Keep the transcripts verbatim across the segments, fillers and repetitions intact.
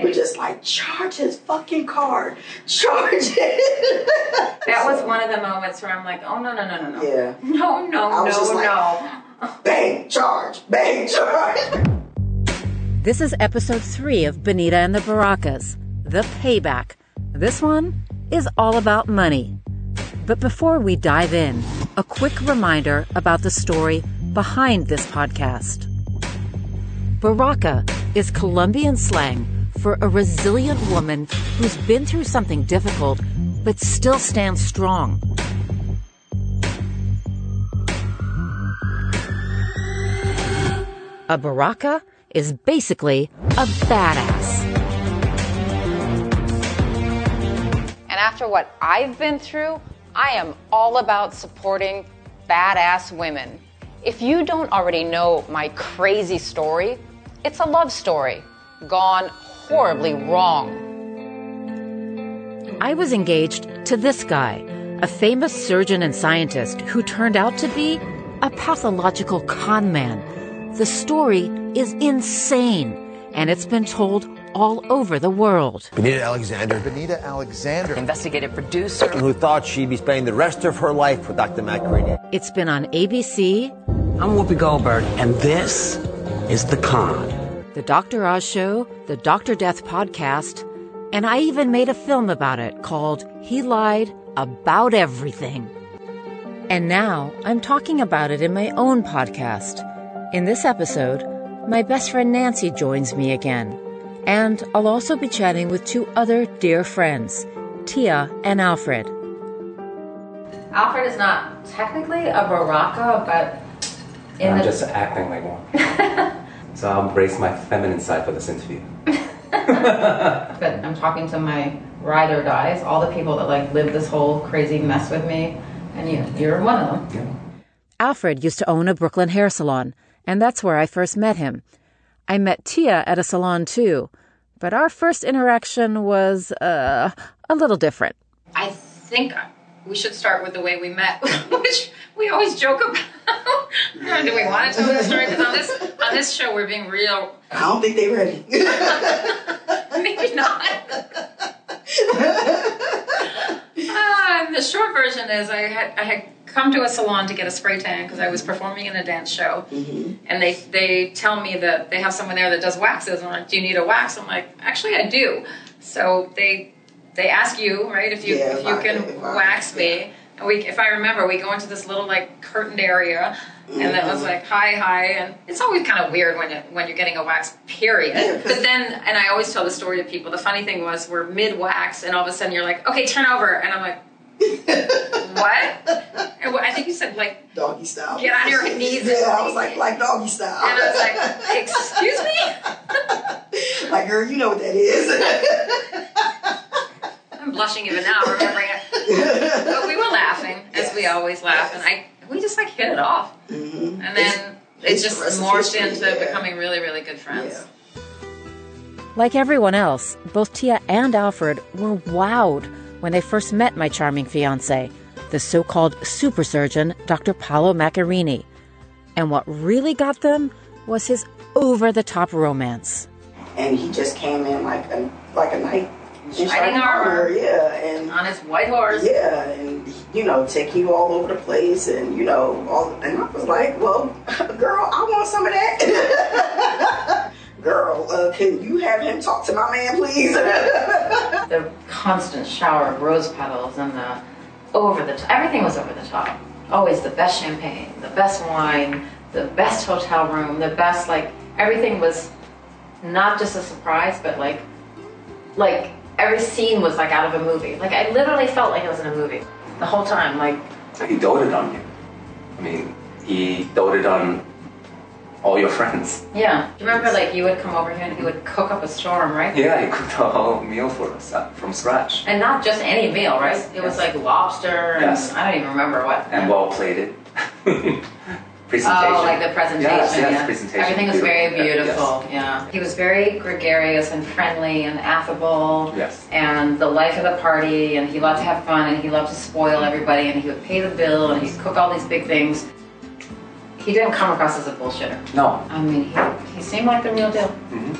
We're just like, charge his fucking card. Charge it. That was one of the moments where I'm like, oh, no, no, no, no, no. Yeah. No, no, I was no, just like, no. Bang, charge, bang, charge. This is episode three of Benita and the Barakas, The Payback. This one is all about money. But before we dive in, a quick reminder about the story behind this podcast. Baraka is Colombian slang for a resilient woman who's been through something difficult but still stands strong. A baraka is basically a badass. And after what I've been through, I am all about supporting badass women. If you don't already know my crazy story, it's a love story gone horribly wrong. I was engaged to this guy, a famous surgeon and scientist who turned out to be a pathological con man. The story is insane, and it's been told all over the world. Benita Alexander. Benita Alexander. Investigative producer. Who thought she'd be spending the rest of her life with Doctor Macchiarini. It's been on A B C. I'm Whoopi Goldberg, and this is The Con. The Doctor Oz Show, the Doctor Death podcast, and I even made a film about it called He Lied About Everything. And now I'm talking about it in my own podcast. In this episode, my best friend Nancy joins me again. And I'll also be chatting with two other dear friends, Tia and Alfred. Alfred is not technically a baraka, but... In I'm the... just acting like one. So I'll embrace my feminine side for this interview. But I'm talking to my ride or dies, all the people that like live this whole crazy mess with me, and you, you're one of them. Yeah. Alfred used to own a Brooklyn hair salon, and that's where I first met him. I met Tia at a salon too, but our first interaction was uh, a little different. I think we should start with the way we met, which we always joke about. Do we want to tell the story? Because on this, on this show, we're being real. I don't think they're ready. Maybe not. Uh, the short version is I had I had. come to a salon to get a spray tan because I was performing in a dance show, mm-hmm. and they they tell me that they have someone there that does waxes, and I'm like, do you need a wax? I'm like, actually I do. So they they ask you, right, if you yeah, if you I, can if I, wax yeah. me, and we if I remember we go into this little like curtained area, mm-hmm. and that was like hi hi, and it's always kind of weird when you when you're getting a wax, period. Yeah, but then, and I always tell the story to people, the funny thing was we're mid wax and all of a sudden you're like, okay, turn over, and I'm like, what? And I think you said like doggy style. Get on your knees. Yeah, I was like like doggy style. And I was like, excuse me? Like, girl, you know what that is. I'm blushing even now remembering it. But we were laughing, yes. as we always laugh, yes. and I we just like hit it off. Mm-hmm. And then it's, it just morphed into yeah. becoming really, really good friends. Yeah. Like everyone else, both Tia and Alfred were wowed when they first met my charming fiancé, the so-called super surgeon, Doctor Paolo Macchiarini. And what really got them was his over-the-top romance. And he just came in like a, like a knight. Shining armor. Yeah, and on his white horse. Yeah, and, you know, take you all over the place and, you know, all. And I was like, well, girl, I want some of that. Girl, uh, can you have him talk to my man, please? The constant shower of rose petals and the over the top. Everything was over the top. Always the best champagne, the best wine, the best hotel room, the best, like, everything was not just a surprise, but like, like every scene was like out of a movie. Like, I literally felt like I was in a movie the whole time. Like, he doted on you. I mean, he doted on all your friends. Yeah. Do you remember, like, you would come over here and he would cook up a storm, right? Yeah, he cooked a whole meal for us uh, from scratch. And not just any meal, right? Yes. It was, yes. like, lobster and yes. I don't even remember what. And well-plated. Presentation. Oh, like the presentation. Yes, yes, yeah. presentation. Everything was beautiful. very beautiful, yes. yeah. He was very gregarious and friendly and affable. Yes. And the life of the party, and he loved to have fun, and he loved to spoil everybody, and he would pay the bill, and he'd cook all these big things. He didn't come across as a bullshitter. No. I mean, he, he seemed like the real deal. Mm-hmm.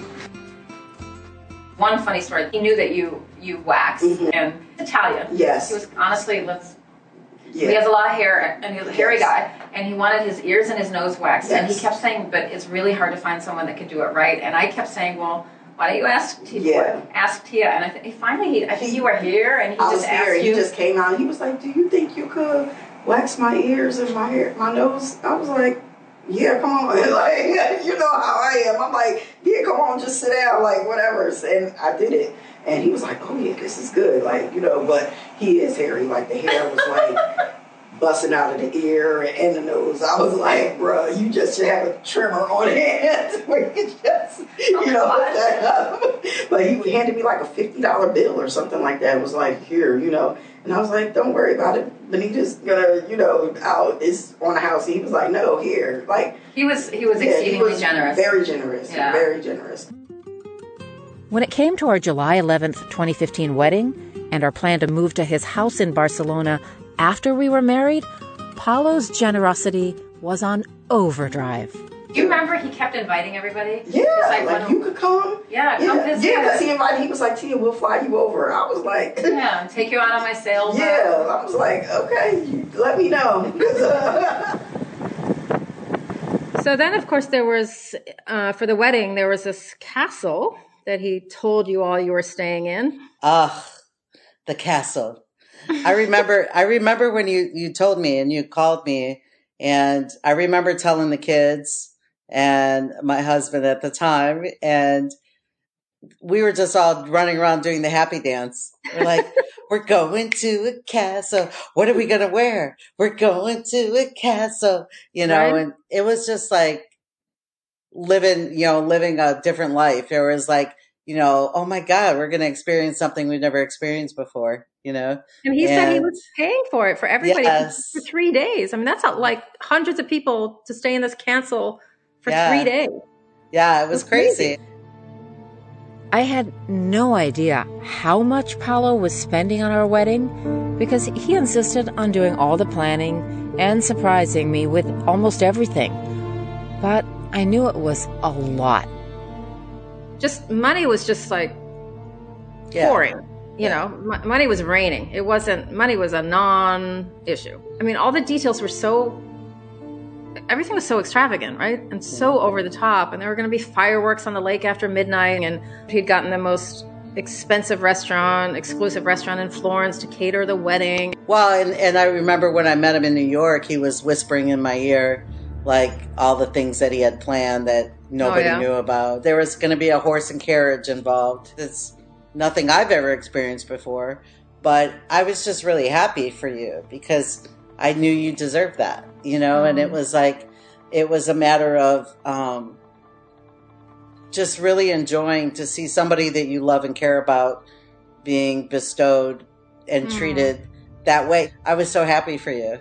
One funny story, he knew that you you waxed, mm-hmm. and Italian. Yes. He was, honestly, let's, yeah. he has a lot of hair, and he was a hairy yes. guy, and he wanted his ears and his nose waxed, yes. and he kept saying, but it's really hard to find someone that can do it right, and I kept saying, well, why don't you ask Tia? Yeah. Ask Tia, and I think finally, he, I think he, you were here, and he I just was asked here, you. He just came out, and he was like, do you think you could wax my ears and my hair, my nose? I was like, yeah, come on, and like, you know how I am, I'm like, yeah, come on, just sit down, like, whatever, and I did it, and he was like, oh, yeah, this is good, like, you know, but he is hairy, like, the hair was, like, busting out of the ear and the nose, I was like, bruh, you just should have a trimmer on hand, where you just, you oh, know, God. That up, but he handed me, like, a fifty dollar bill or something like that, it was like, here, you know, and I was like, don't worry about it, Benita's gonna, you know, out is on the house. He was like, no, here, like he was, he was yeah, exceedingly he was generous, very generous, yeah. very generous. When it came to our July eleventh, twenty fifteen wedding and our plan to move to his house in Barcelona after we were married, Paolo's generosity was on overdrive. Do you remember he kept inviting everybody? Yeah, like, like you could come. Yeah, come yeah. visit. Yeah, because he invited, he was like, Tia, we'll fly you over. I was like... yeah, take you out on my sailboat. Yeah, I was like, okay, let me know. So then, of course, there was, uh, for the wedding, there was this castle that he told you all you were staying in. Ugh, the castle. I remember I remember when you, you told me and you called me, and I remember telling the kids and my husband at the time, and we were just all running around doing the happy dance. We're like, we're going to a castle. What are we going to wear? We're going to a castle, you know, right? And it was just like living, you know, living a different life. There was like, you know, oh my God, we're going to experience something we've never experienced before. You know, and he and, said he was paying for it for everybody yes. for three days. I mean, that's not like hundreds of people to stay in this castle for yeah. three days. Yeah, it was, it was crazy. crazy. I had no idea how much Paolo was spending on our wedding because he insisted on doing all the planning and surprising me with almost everything. But I knew it was a lot. Just money was just like yeah. pouring. You know, money was raining. It wasn't, money was a non-issue. I mean, all the details were so, everything was so extravagant, right? And so over the top. And there were going to be fireworks on the lake after midnight. And he'd gotten the most expensive restaurant, exclusive restaurant in Florence to cater the wedding. Well, and, and I remember when I met him in New York, he was whispering in my ear, like all the things that he had planned that nobody oh, yeah. knew about. There was going to be a horse and carriage involved. It's nothing I've ever experienced before, but I was just really happy for you because I knew you deserved that, you know, mm. and it was like, it was a matter of um, just really enjoying to see somebody that you love and care about being bestowed and mm. treated that way. I was so happy for you.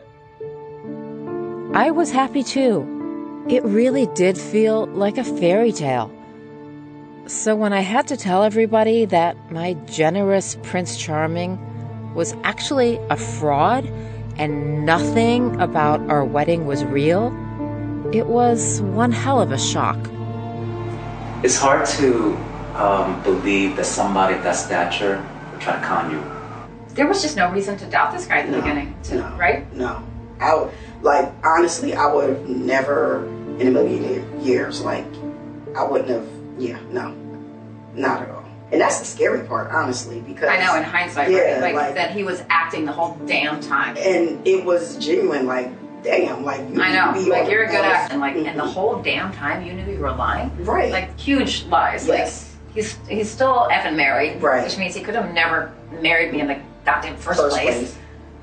I was happy too. It really did feel like a fairy tale. So when I had to tell everybody that my generous Prince Charming was actually a fraud and nothing about our wedding was real, it was one hell of a shock. It's hard to um, believe that somebody of that stature would try to con you. There was just no reason to doubt this guy at the no, beginning, to, no, right? No. I would, like, honestly, I would have never, in a million years, like, I wouldn't have. Yeah, no, not at all. And that's the scary part, honestly, because... I know, in hindsight, yeah, right? Like, like, that he was acting the whole damn time. And it was genuine, like, damn, like... You, I know, you like, you're a good actor, and like, mm-hmm. and the whole damn time you knew you were lying? Right. Like, huge lies. Yes. Like, he's he's still effing married, right. which means he could have never married me in the goddamn first, first place. place.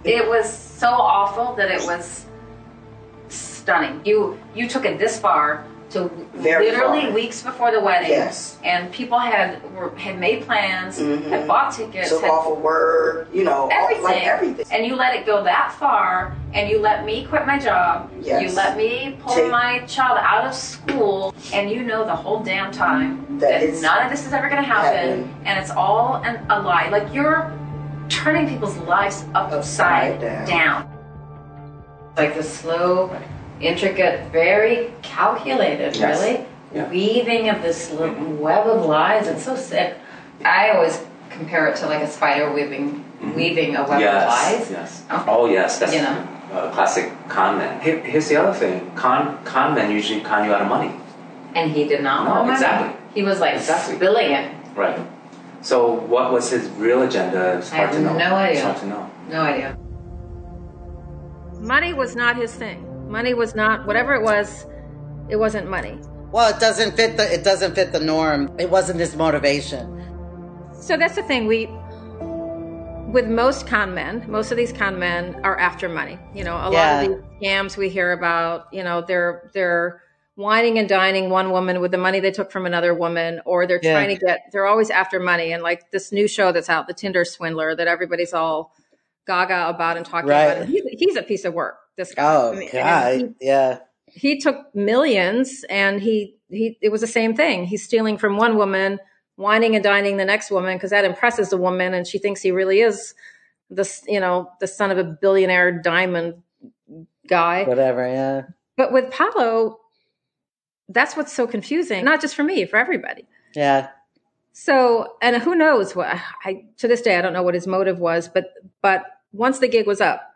It was so awful that it was stunning. You, you took it this far... So Very literally far. weeks before the wedding, yes. and people had were, had made plans, mm-hmm. had bought tickets, took had, off a word, you know, everything. All, like everything. And you let it go that far, and you let me quit my job, yes. you let me pull Take, my child out of school, and you know the whole damn time that, that none of this is ever going to happen, heaven. and it's all an, a lie. Like you're turning people's lives upside, upside down. down. Like the slow. Intricate, very calculated, yes. really, yeah. weaving of this web of lies. It's so sick. I always compare it to like a spider weaving mm-hmm. weaving a web yes. of lies. Yes. Oh, oh yes, that's you know. Uh, classic con men. Here, here's the other thing: con con men usually con you out of money. And he did not. No, want exactly. Money. He was like exactly. spilling it. Right. So what was his real agenda? It's hard I have to know. No idea. It's hard to know. No idea. Money was not his thing. Money was not whatever it was. It wasn't money. Well, it doesn't fit the. It doesn't fit the norm. It wasn't his motivation. So that's the thing. We. With most con men, most of these con men are after money. You know, a yeah. lot of these scams we hear about, you know, they're they're whining and dining one woman with the money they took from another woman, or they're yeah. trying to get, they're always after money. And like this new show that's out, The Tinder Swindler, that everybody's all gaga about and talking right. about. He's, he's a piece of work. This guy. Oh, I mean, God. He, yeah. He took millions and he, he, it was the same thing. He's stealing from one woman, whining and dining the next woman because that impresses the woman and she thinks he really is this, you know, the son of a billionaire diamond guy. Whatever, yeah. But with Paolo, that's what's so confusing. Not just for me, for everybody. Yeah. So, and who knows what I to this day I don't know what his motive was, but but once the gig was up,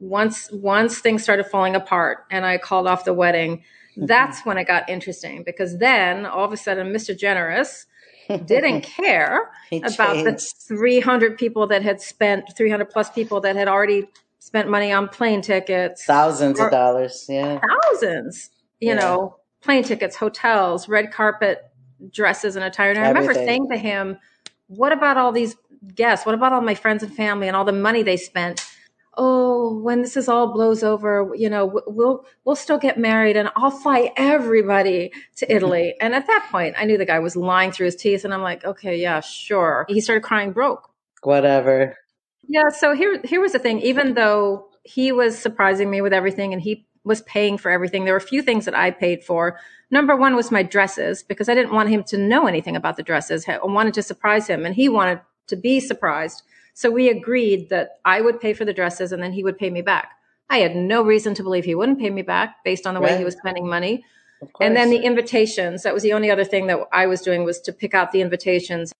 once once things started falling apart and I called off the wedding, that's when it got interesting because then all of a sudden Mister Generous didn't care about the three hundred people that had spent three hundred plus people that had already spent money on plane tickets, thousands of dollars. Yeah. Thousands, you yeah. know, plane tickets, hotels, red carpet dresses and attire. And I Everything. remember saying to him, what about all these guests? What about all my friends and family and all the money they spent? Oh, when this is all blows over, you know, we'll, we'll still get married and I'll fly everybody to Italy. And at that point I knew the guy was lying through his teeth and I'm like, okay, yeah, sure. He started crying broke. Whatever. Yeah. So here, here was the thing, even though he was surprising me with everything and he was paying for everything, there were a few things that I paid for. Number one was my dresses because I didn't want him to know anything about the dresses. I wanted to surprise him and he wanted to be surprised. So we agreed that I would pay for the dresses and then he would pay me back. I had no reason to believe he wouldn't pay me back based on the right. way he was spending money. And then the invitations, that was the only other thing that I was doing was to pick out the invitations.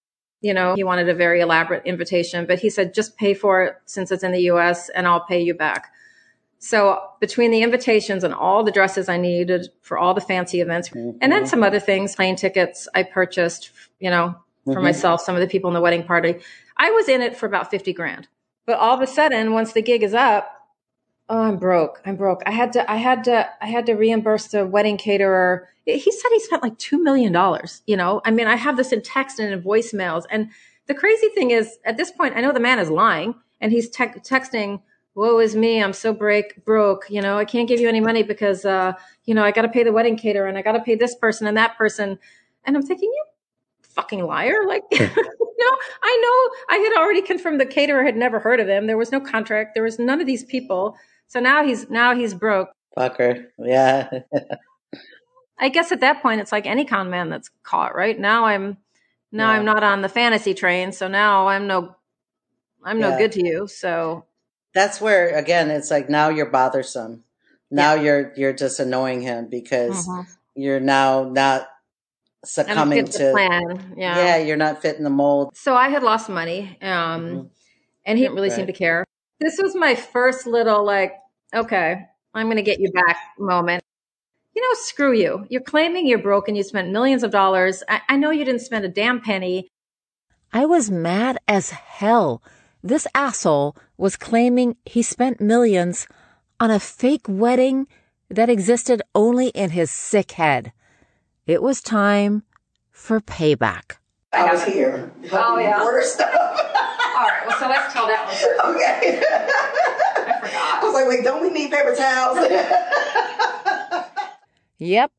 You know, he wanted a very elaborate invitation, but he said, just pay for it since it's in the U S and I'll pay you back. So between the invitations and all the dresses I needed for all the fancy events mm-hmm. and then some other things, plane tickets I purchased, you know, for mm-hmm. myself, some of the people in the wedding party. I was in it for about fifty grand, but all of a sudden, once the gig is up, oh, I'm broke. I'm broke. I had to, I had to, I had to reimburse the wedding caterer. He said he spent like two million dollars, you know? I mean, I have this in text and in voicemails. And the crazy thing is at this point, I know the man is lying and he's te- texting, woe is me. I'm so break broke. You know, I can't give you any money because, uh, you know, I got to pay the wedding caterer and I got to pay this person and that person. And I'm thinking, you fucking liar. Like, no, I know I had already confirmed the caterer had never heard of him. There was no contract. There was none of these people. So now he's, now he's broke. Fucker. Yeah. I guess at that point, it's like any con man that's caught, right? Now I'm, now yeah. I'm not on the fantasy train. So now I'm no, I'm yeah. no good to you. So that's where, again, it's like, now you're bothersome. Now yeah. you're, you're just annoying him because uh-huh. you're now not, succumbing to the plan. Yeah. yeah, you're not fitting the mold. So I had lost money um, mm-hmm. and he didn't really right. seem to care. This was my first little like, okay, I'm going to get you back moment. You know, screw you. You're claiming you're broke and you spent millions of dollars. I, I know you didn't spend a damn penny. I was mad as hell. This asshole was claiming he spent millions on a fake wedding that existed only in his sick head. It was time for payback. I, I was here. Oh, yeah. Order stuff. All right. Well, so let's tell that one first. Okay. I forgot. I was like, wait, don't we need paper towels? Yep.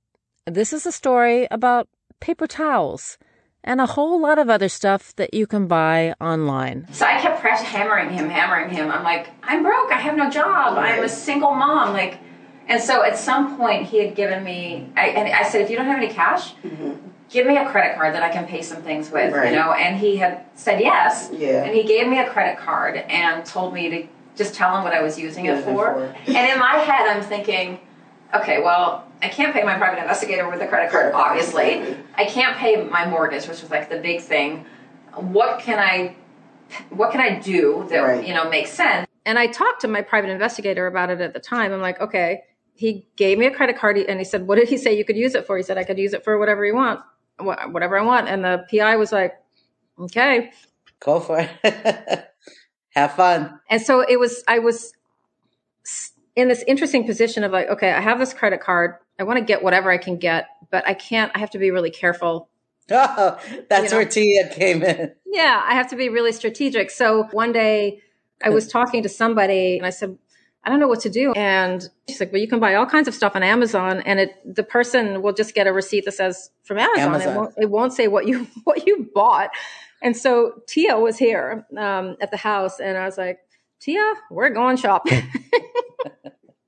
This is a story about paper towels and a whole lot of other stuff that you can buy online. So I kept press- hammering him, hammering him. I'm like, I'm broke. I have no job. Right. I'm a single mom. Like, and so at some point he had given me, I, and I said, if you don't have any cash, mm-hmm. give me a credit card that I can pay some things with, right. you know? And he had said yes. Yeah. And he gave me a credit card and told me to just tell him what I was using yeah, it for. for. And in my head, I'm thinking, okay, well, I can't pay my private investigator with a credit card, obviously. I can't pay my mortgage, which was like the big thing. what can I, what can I do that, right. you know, makes sense? And I talked to my private investigator about it at the time. I'm like, okay, he gave me a credit card and he said, what did he say you could use it for? He said, I could use it for whatever you want, whatever I want. And the P I was like, okay. Go for it. Have fun. And so it was, I was in this interesting position of like, okay, I have this credit card. I want to get whatever I can get, but I can't, I have to be really careful. Oh, that's you know? where Tia came in. Yeah. I have to be really strategic. So one day I was talking to somebody and I said, I don't know what to do. And she's like, well, you can buy all kinds of stuff on Amazon. And it, the person will just get a receipt that says from Amazon. Amazon. It, won't, it won't say what you, what you bought. And so Tia was here um, at the house and I was like, Tia, we're going shopping.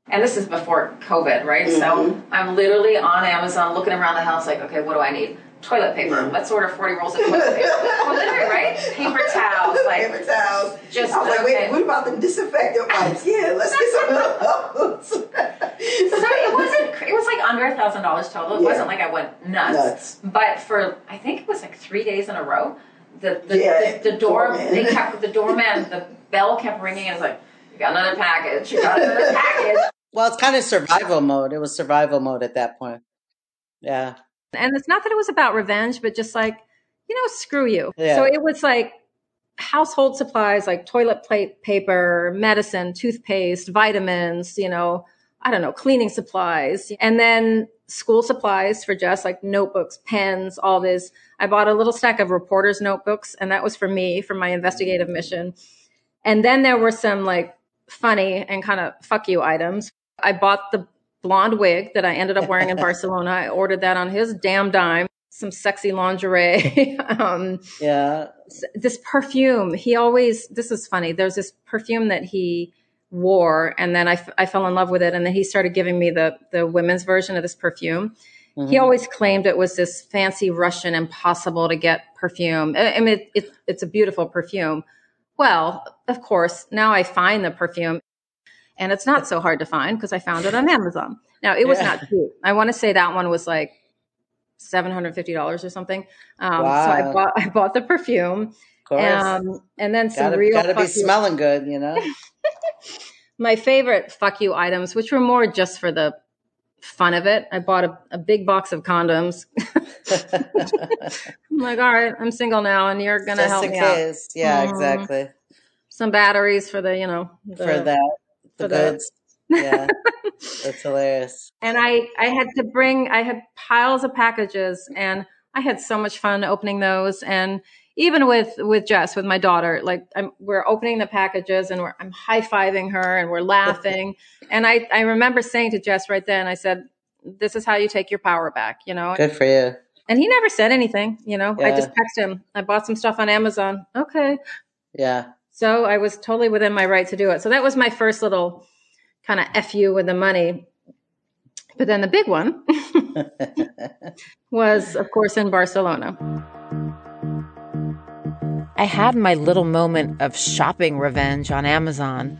And this is before COVID, right? Mm-hmm. So I'm literally on Amazon looking around the house like, okay, what do I need? Toilet paper. Mm-hmm. Let's order forty rolls of toilet paper. Well, literally, right? Paper towels. Like, paper towels. Just, I was like, okay. Wait, what about the disinfectant wipes? Yeah, let's get some of those. So it wasn't, it was like under a thousand dollars total. It yeah. wasn't like I went nuts. nuts. But for, I think it was like three days in a row, the, the, yeah, the, the door, doorman. they kept, the doorman, the bell kept ringing and it was like, you got another package, you got another package. Well, it's kind of survival mode. It was survival mode at that point. Yeah. And it's not that it was about revenge, but just like, you know, screw you. Yeah. So it was like household supplies, like toilet plate paper, medicine, toothpaste, vitamins, you know, I don't know, cleaning supplies. And then school supplies for Jess, like notebooks, pens, all this. I bought a little stack of reporters' notebooks, and that was for me, for my investigative mission. And then there were some like funny and kind of fuck you items. I bought the blonde wig that I ended up wearing in Barcelona. I ordered that on his damn dime. Some sexy lingerie. um, yeah. This perfume. He always, this is funny. There's this perfume that he wore and then I, f I fell in love with it. And then he started giving me the, the women's version of this perfume. Mm-hmm. He always claimed it was this fancy Russian, impossible to get perfume. I, I mean, it, it, it's a beautiful perfume. Well, of course, now I find the perfume and it's not so hard to find because I found it on Amazon. Now, it was yeah. not cheap. I want to say that one was like seven hundred fifty dollars or something. Um, wow. So I bought, I bought the perfume um, and then some gotta, real gotta be smelling you. good, you know? My favorite fuck you items, which were more just for the fun of it. I bought a, a big box of condoms. I'm like, all right, I'm single now and you're going to help me out. Yeah, um, exactly. Some batteries for the, you know. The, for that. The for goods. The... Yeah. That's hilarious. And I, I had to bring, I had piles of packages and I had so much fun opening those. And even with, with Jess, with my daughter, like I'm, we're opening the packages and we're, I'm high-fiving her and we're laughing. And I, I remember saying to Jess right then, I said, this is how you take your power back, you know? Good for you. And he never said anything, you know, yeah. I just texted him. I bought some stuff on Amazon. Okay. Yeah. So I was totally within my right to do it. So that was my first little kind of F you with the money. But then the big one was, of course, in Barcelona. I had my little moment of shopping revenge on Amazon,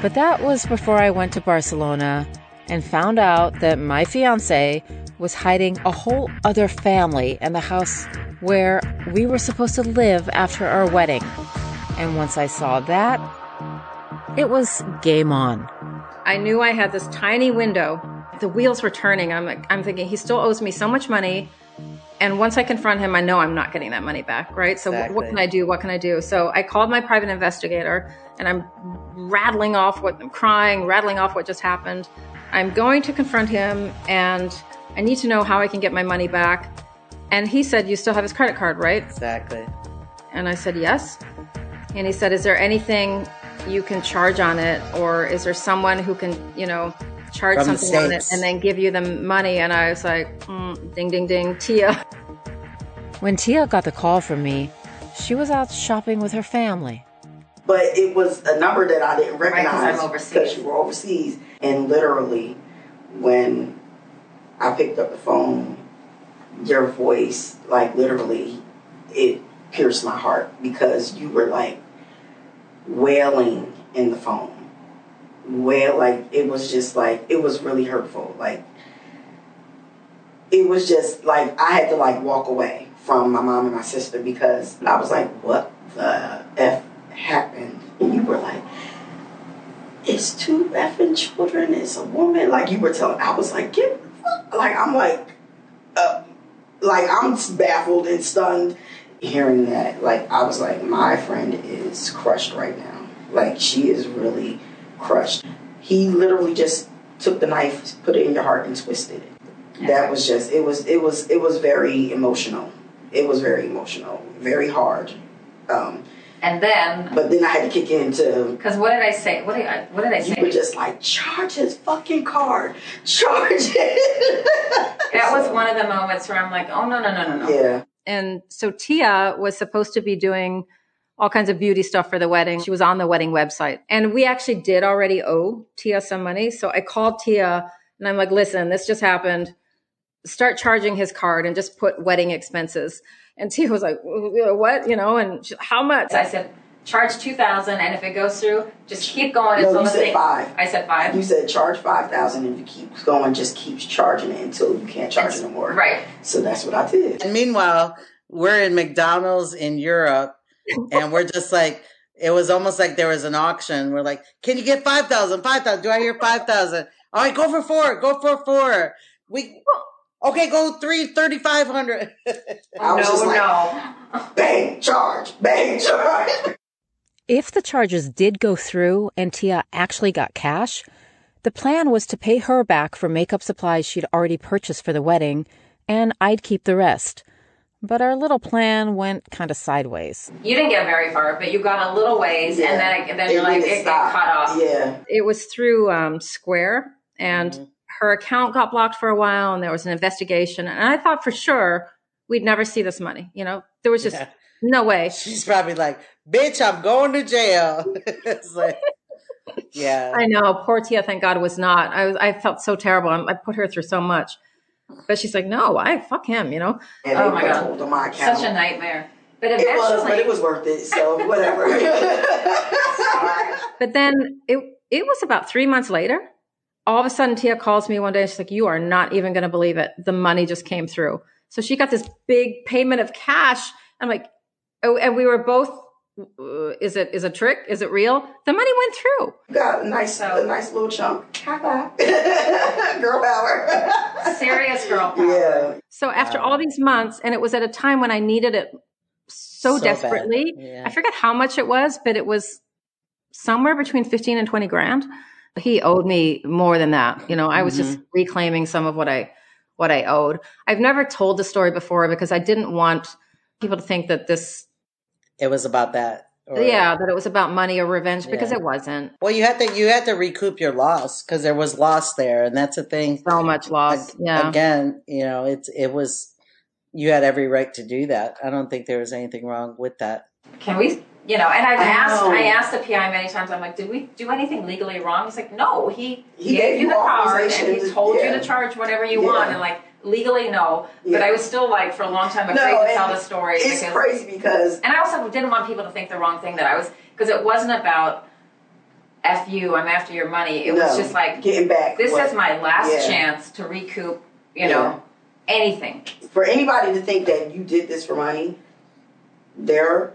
but that was before I went to Barcelona and found out that my fiancé was hiding a whole other family in the house where we were supposed to live after our wedding. And once I saw that, it was game on. I knew I had this tiny window. The wheels were turning. I'm like, I'm thinking, he still owes me so much money. And once I confront him, I know I'm not getting that money back, right? So exactly. what can I do? What can I do? So I called my private investigator and I'm rattling off what I'm crying, rattling off what just happened. I'm going to confront him and I need to know how I can get my money back. And he said, you still have his credit card, right? Exactly. And I said, yes. And he said, is there anything you can charge on it? Or is there someone who can, you know, charge From something on it and then give you the money? And I was like, mm, ding, ding, ding, Tia. When Tia got the call from me, she was out shopping with her family. But it was a number that I didn't recognize because right, you were overseas. And literally, when I picked up the phone, your voice, like literally, it pierced my heart because you were like wailing in the phone. Wail, like it was just like, it was really hurtful. Like, it was just like, I had to like walk away from my mom and my sister because I was like, what the F happened? And you were like, it's two effing children, it's a woman. Like, you were telling, I was like, get, like, I'm like, uh, like, I'm baffled and stunned. Hearing that, like, I was like, my friend is crushed right now. Like, she is really crushed. He literally just took the knife, put it in your heart, and twisted it. That's that right. was just, it was, it was, it was very emotional. It was very emotional, very hard. Um, And then, but then I had to kick in too. Because what did I say? What did I? What did I say? You were just like, charge his fucking card, charge it. That was one of the moments where I'm like, oh no, no, no, no, no. Yeah. And so Tia was supposed to be doing all kinds of beauty stuff for the wedding. She was on the wedding website, and we actually did already owe Tia some money. So I called Tia, and I'm like, listen, this just happened. Start charging his card and just put wedding expenses. And Tia was like, what, you know, and she, how much? I said, charge two thousand dollars, and if it goes through, just keep going. No, you said thing. five. I said five. You said charge five thousand dollars, and if it keeps going, just keep charging it until you can't charge it anymore. Right. So that's what I did. And meanwhile, we're in McDonald's in Europe, and we're just like, it was almost like there was an auction. We're like, can you get five thousand dollars? five thousand dollars? Do I hear five thousand dollars? All right, go for four. Go for four. We... Okay, go three thirty five hundred. I was no, just like, no. Bang, charge, bang, charge. If the charges did go through and Tia actually got cash, the plan was to pay her back for makeup supplies she'd already purchased for the wedding, and I'd keep the rest. But our little plan went kind of sideways. You didn't get very far, but you got a little ways, yeah. and then, and then it you're like, it got cut off. Yeah, it was through um, Square and. Mm-hmm. Her account got blocked for a while, and there was an investigation. And I thought for sure we'd never see this money. You know, there was just yeah. no way. She's probably like, bitch, I'm going to jail. It's like, yeah. I know. Poor Tia, thank God, was not. I was. I felt so terrible. I put her through so much. But she's like, no, I fuck him, you know? And oh, my God. My Such a nightmare. But eventually, it was, but it was worth it. So whatever. But then it it was about three months later. All of a sudden, Tia calls me one day. And she's like, you are not even going to believe it. The money just came through. So she got this big payment of cash. I'm like, oh, and we were both, uh, is it is a trick? Is it real? The money went through. Got a nice, so, a nice little chunk. Girl power. Serious girl power. Yeah. So after wow. all these months, and it was at a time when I needed it so, so desperately. Yeah. I forget how much it was, but it was somewhere between fifteen and twenty grand. He owed me more than that. You know, I was mm-hmm. just reclaiming some of what I, what I owed. I've never told the story before because I didn't want people to think that this. It was about that. Or, yeah. That it was about money or revenge yeah. because it wasn't. Well, you had to, you had to recoup your loss because there was loss there. And that's a thing. So much loss. Like, yeah. Again, you know, it's, it was, you had every right to do that. I don't think there was anything wrong with that. Can we? You know, and I've I asked, know. I asked the P I many times. I'm like, did we do anything legally wrong? He's like, no, he, he gave you the power and he told yeah. you to charge whatever you yeah. want. And like, legally, no. Yeah. But I was still like, for a long time, afraid no, to tell the story. It's because, crazy because... And I also didn't want people to think the wrong thing that I was... Because it wasn't about, F you, I'm after your money. It no, was just like, getting back. This what? is my last yeah. chance to recoup, you yeah. know, anything. For anybody to think that you did this for money, they're...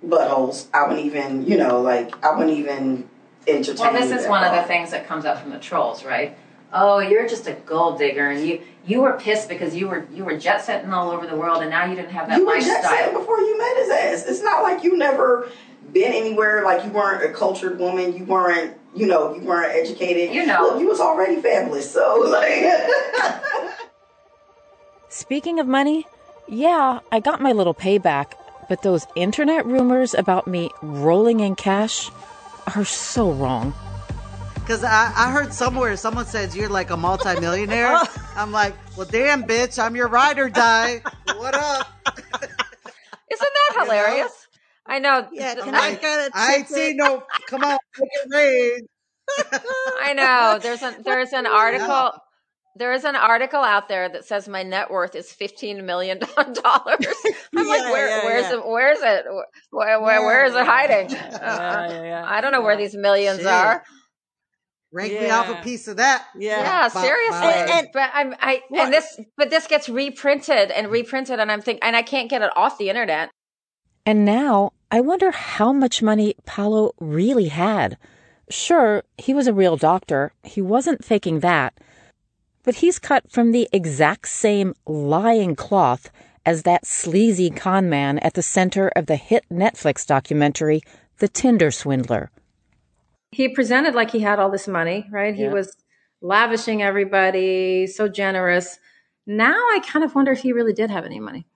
buttholes. I wouldn't even, you know, like, I wouldn't even entertain. Well, this is one all. of the things that comes up from the trolls, right? Oh, you're just a gold digger, and you you were pissed because you were you were jet setting all over the world, and now you didn't have that you lifestyle. You were jet setting before you met his ass. It's not like you never been anywhere. Like, you weren't a cultured woman. You weren't, you know, you weren't educated. You know, look, you was already fabulous. So, like, speaking of money, yeah, I got my little payback. But those internet rumors about me rolling in cash are so wrong. Because I, I heard somewhere someone says you're like a multimillionaire. I'm like, well, damn, bitch, I'm your ride or die. What up? Isn't that hilarious? You know? I know. Yeah, can I, I get a I ain't seen no. Come on, make it rain. I know. There's an there's an article. Yeah. There is an article out there that says my net worth is fifteen million dollars. I'm yeah, like, where, yeah, where's, yeah. It, where's it? Where, where, yeah. where is it hiding? Uh, yeah, yeah, yeah. I don't know where these millions Shit. are. Rank yeah. me off a piece of that. Yeah, yeah bop, seriously. Bop. And, and, but I'm, I what? and this, but this gets reprinted and reprinted, and I'm thinking, and I can't get it off the internet. And now I wonder how much money Paolo really had. Sure, he was a real doctor. He wasn't faking that. But he's cut from the exact same lying cloth as that sleazy con man at the center of the hit Netflix documentary, The Tinder Swindler. He presented like he had all this money, right? Yeah. He was lavishing everybody, so generous. Now I kind of wonder if he really did have any money,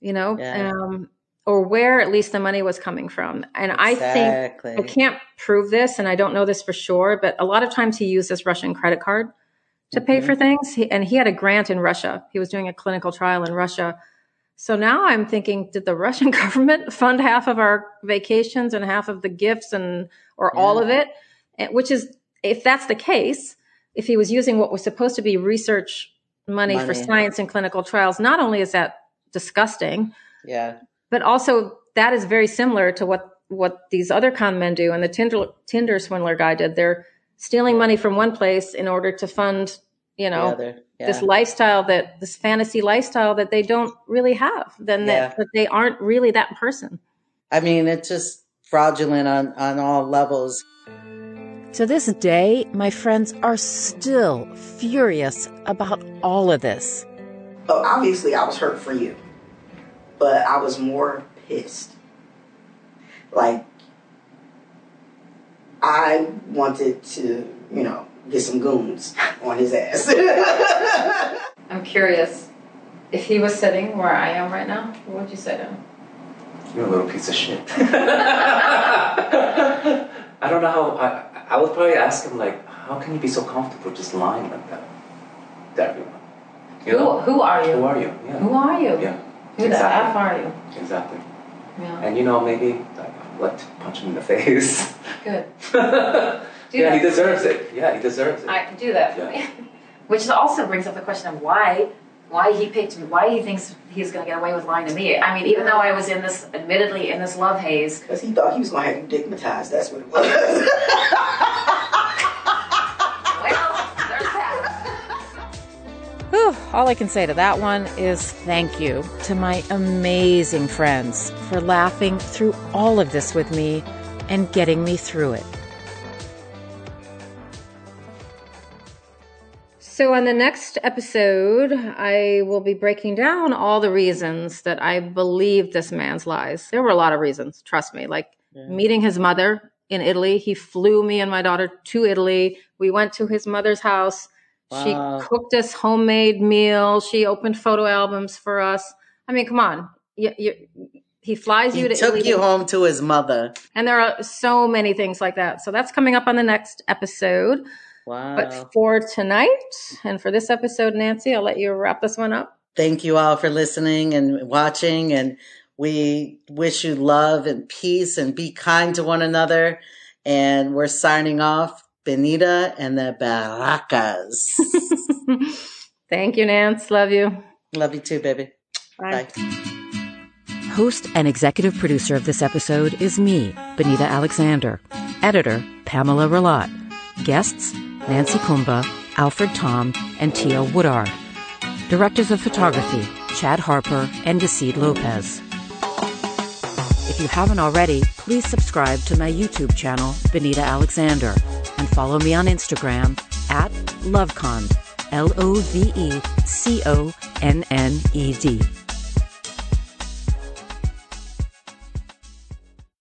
you know, yeah. um, or where at least the money was coming from. And exactly. I think I can't prove this, and I don't know this for sure, but a lot of times he used this Russian credit card to mm-hmm. pay for things. He, and he had a grant in Russia. He was doing a clinical trial in Russia. So now I'm thinking, did the Russian government fund half of our vacations and half of the gifts and or yeah. all of it? And, which is, if that's the case, if he was using what was supposed to be research money, money. for science and clinical trials, not only is that disgusting, yeah, but also that is very similar to what, what these other con men do. And the Tinder, Tinder Swindler guy did. They're stealing money from one place in order to fund, you know, yeah. this lifestyle that this fantasy lifestyle that they don't really have, then yeah. that, that they aren't really that person. I mean, it's just fraudulent on, on all levels. To this day, my friends are still furious about all of this. Oh, obviously, I was hurt for you, but I was more pissed. Like, I wanted to, you know, get some goons on his ass. I'm curious, if he was sitting where I am right now, what would you say to him? You're a little piece of shit. I don't know how, I, I would probably ask him, like, how can you be so comfortable just lying like that to everyone? You who, know? who are you? Who are you? Yeah. Who are you? Yeah. Who exactly. the F are you? Exactly. Yeah. And you know, maybe I'd like to punch him in the face. Good. Do yeah, he deserves it. Yeah, he deserves it. I can do that for yeah. me. Which also brings up the question of why, why he picked me, why he thinks he's going to get away with lying to me. I mean, even though I was in this, admittedly, in this love haze. Because he thought he was going to have you digmatized. That's what it was. Well, there's that. Whew, all I can say to that one is thank you to my amazing friends for laughing through all of this with me and getting me through it. So on the next episode, I will be breaking down all the reasons that I believed this man's lies. There were a lot of reasons, trust me, like yeah. meeting his mother in Italy. He flew me and my daughter to Italy. We went to his mother's house. Wow. She cooked us homemade meals. She opened photo albums for us. I mean, come on. You, you, he flies he you to Italy. He took you home to his mother. And there are so many things like that. So that's coming up on the next episode. Wow. But for tonight and for this episode, Nancy, I'll let you wrap this one up. Thank you all for listening and watching. And we wish you love and peace and be kind to one another. And we're signing off, Benita and the Barakas. Thank you, Nance. Love you. Love you too, baby. Bye. Bye. Host and executive producer of this episode is me, Benita Alexander. Editor, Pamela Relot. Guests, Nancy Kumba, Alfred Tom, and Tia Woodard. Directors of photography, Chad Harper and Deseed Lopez. If you haven't already, please subscribe to my YouTube channel, Benita Alexander, and follow me on Instagram at LoveConed, L O V E C O N N E D.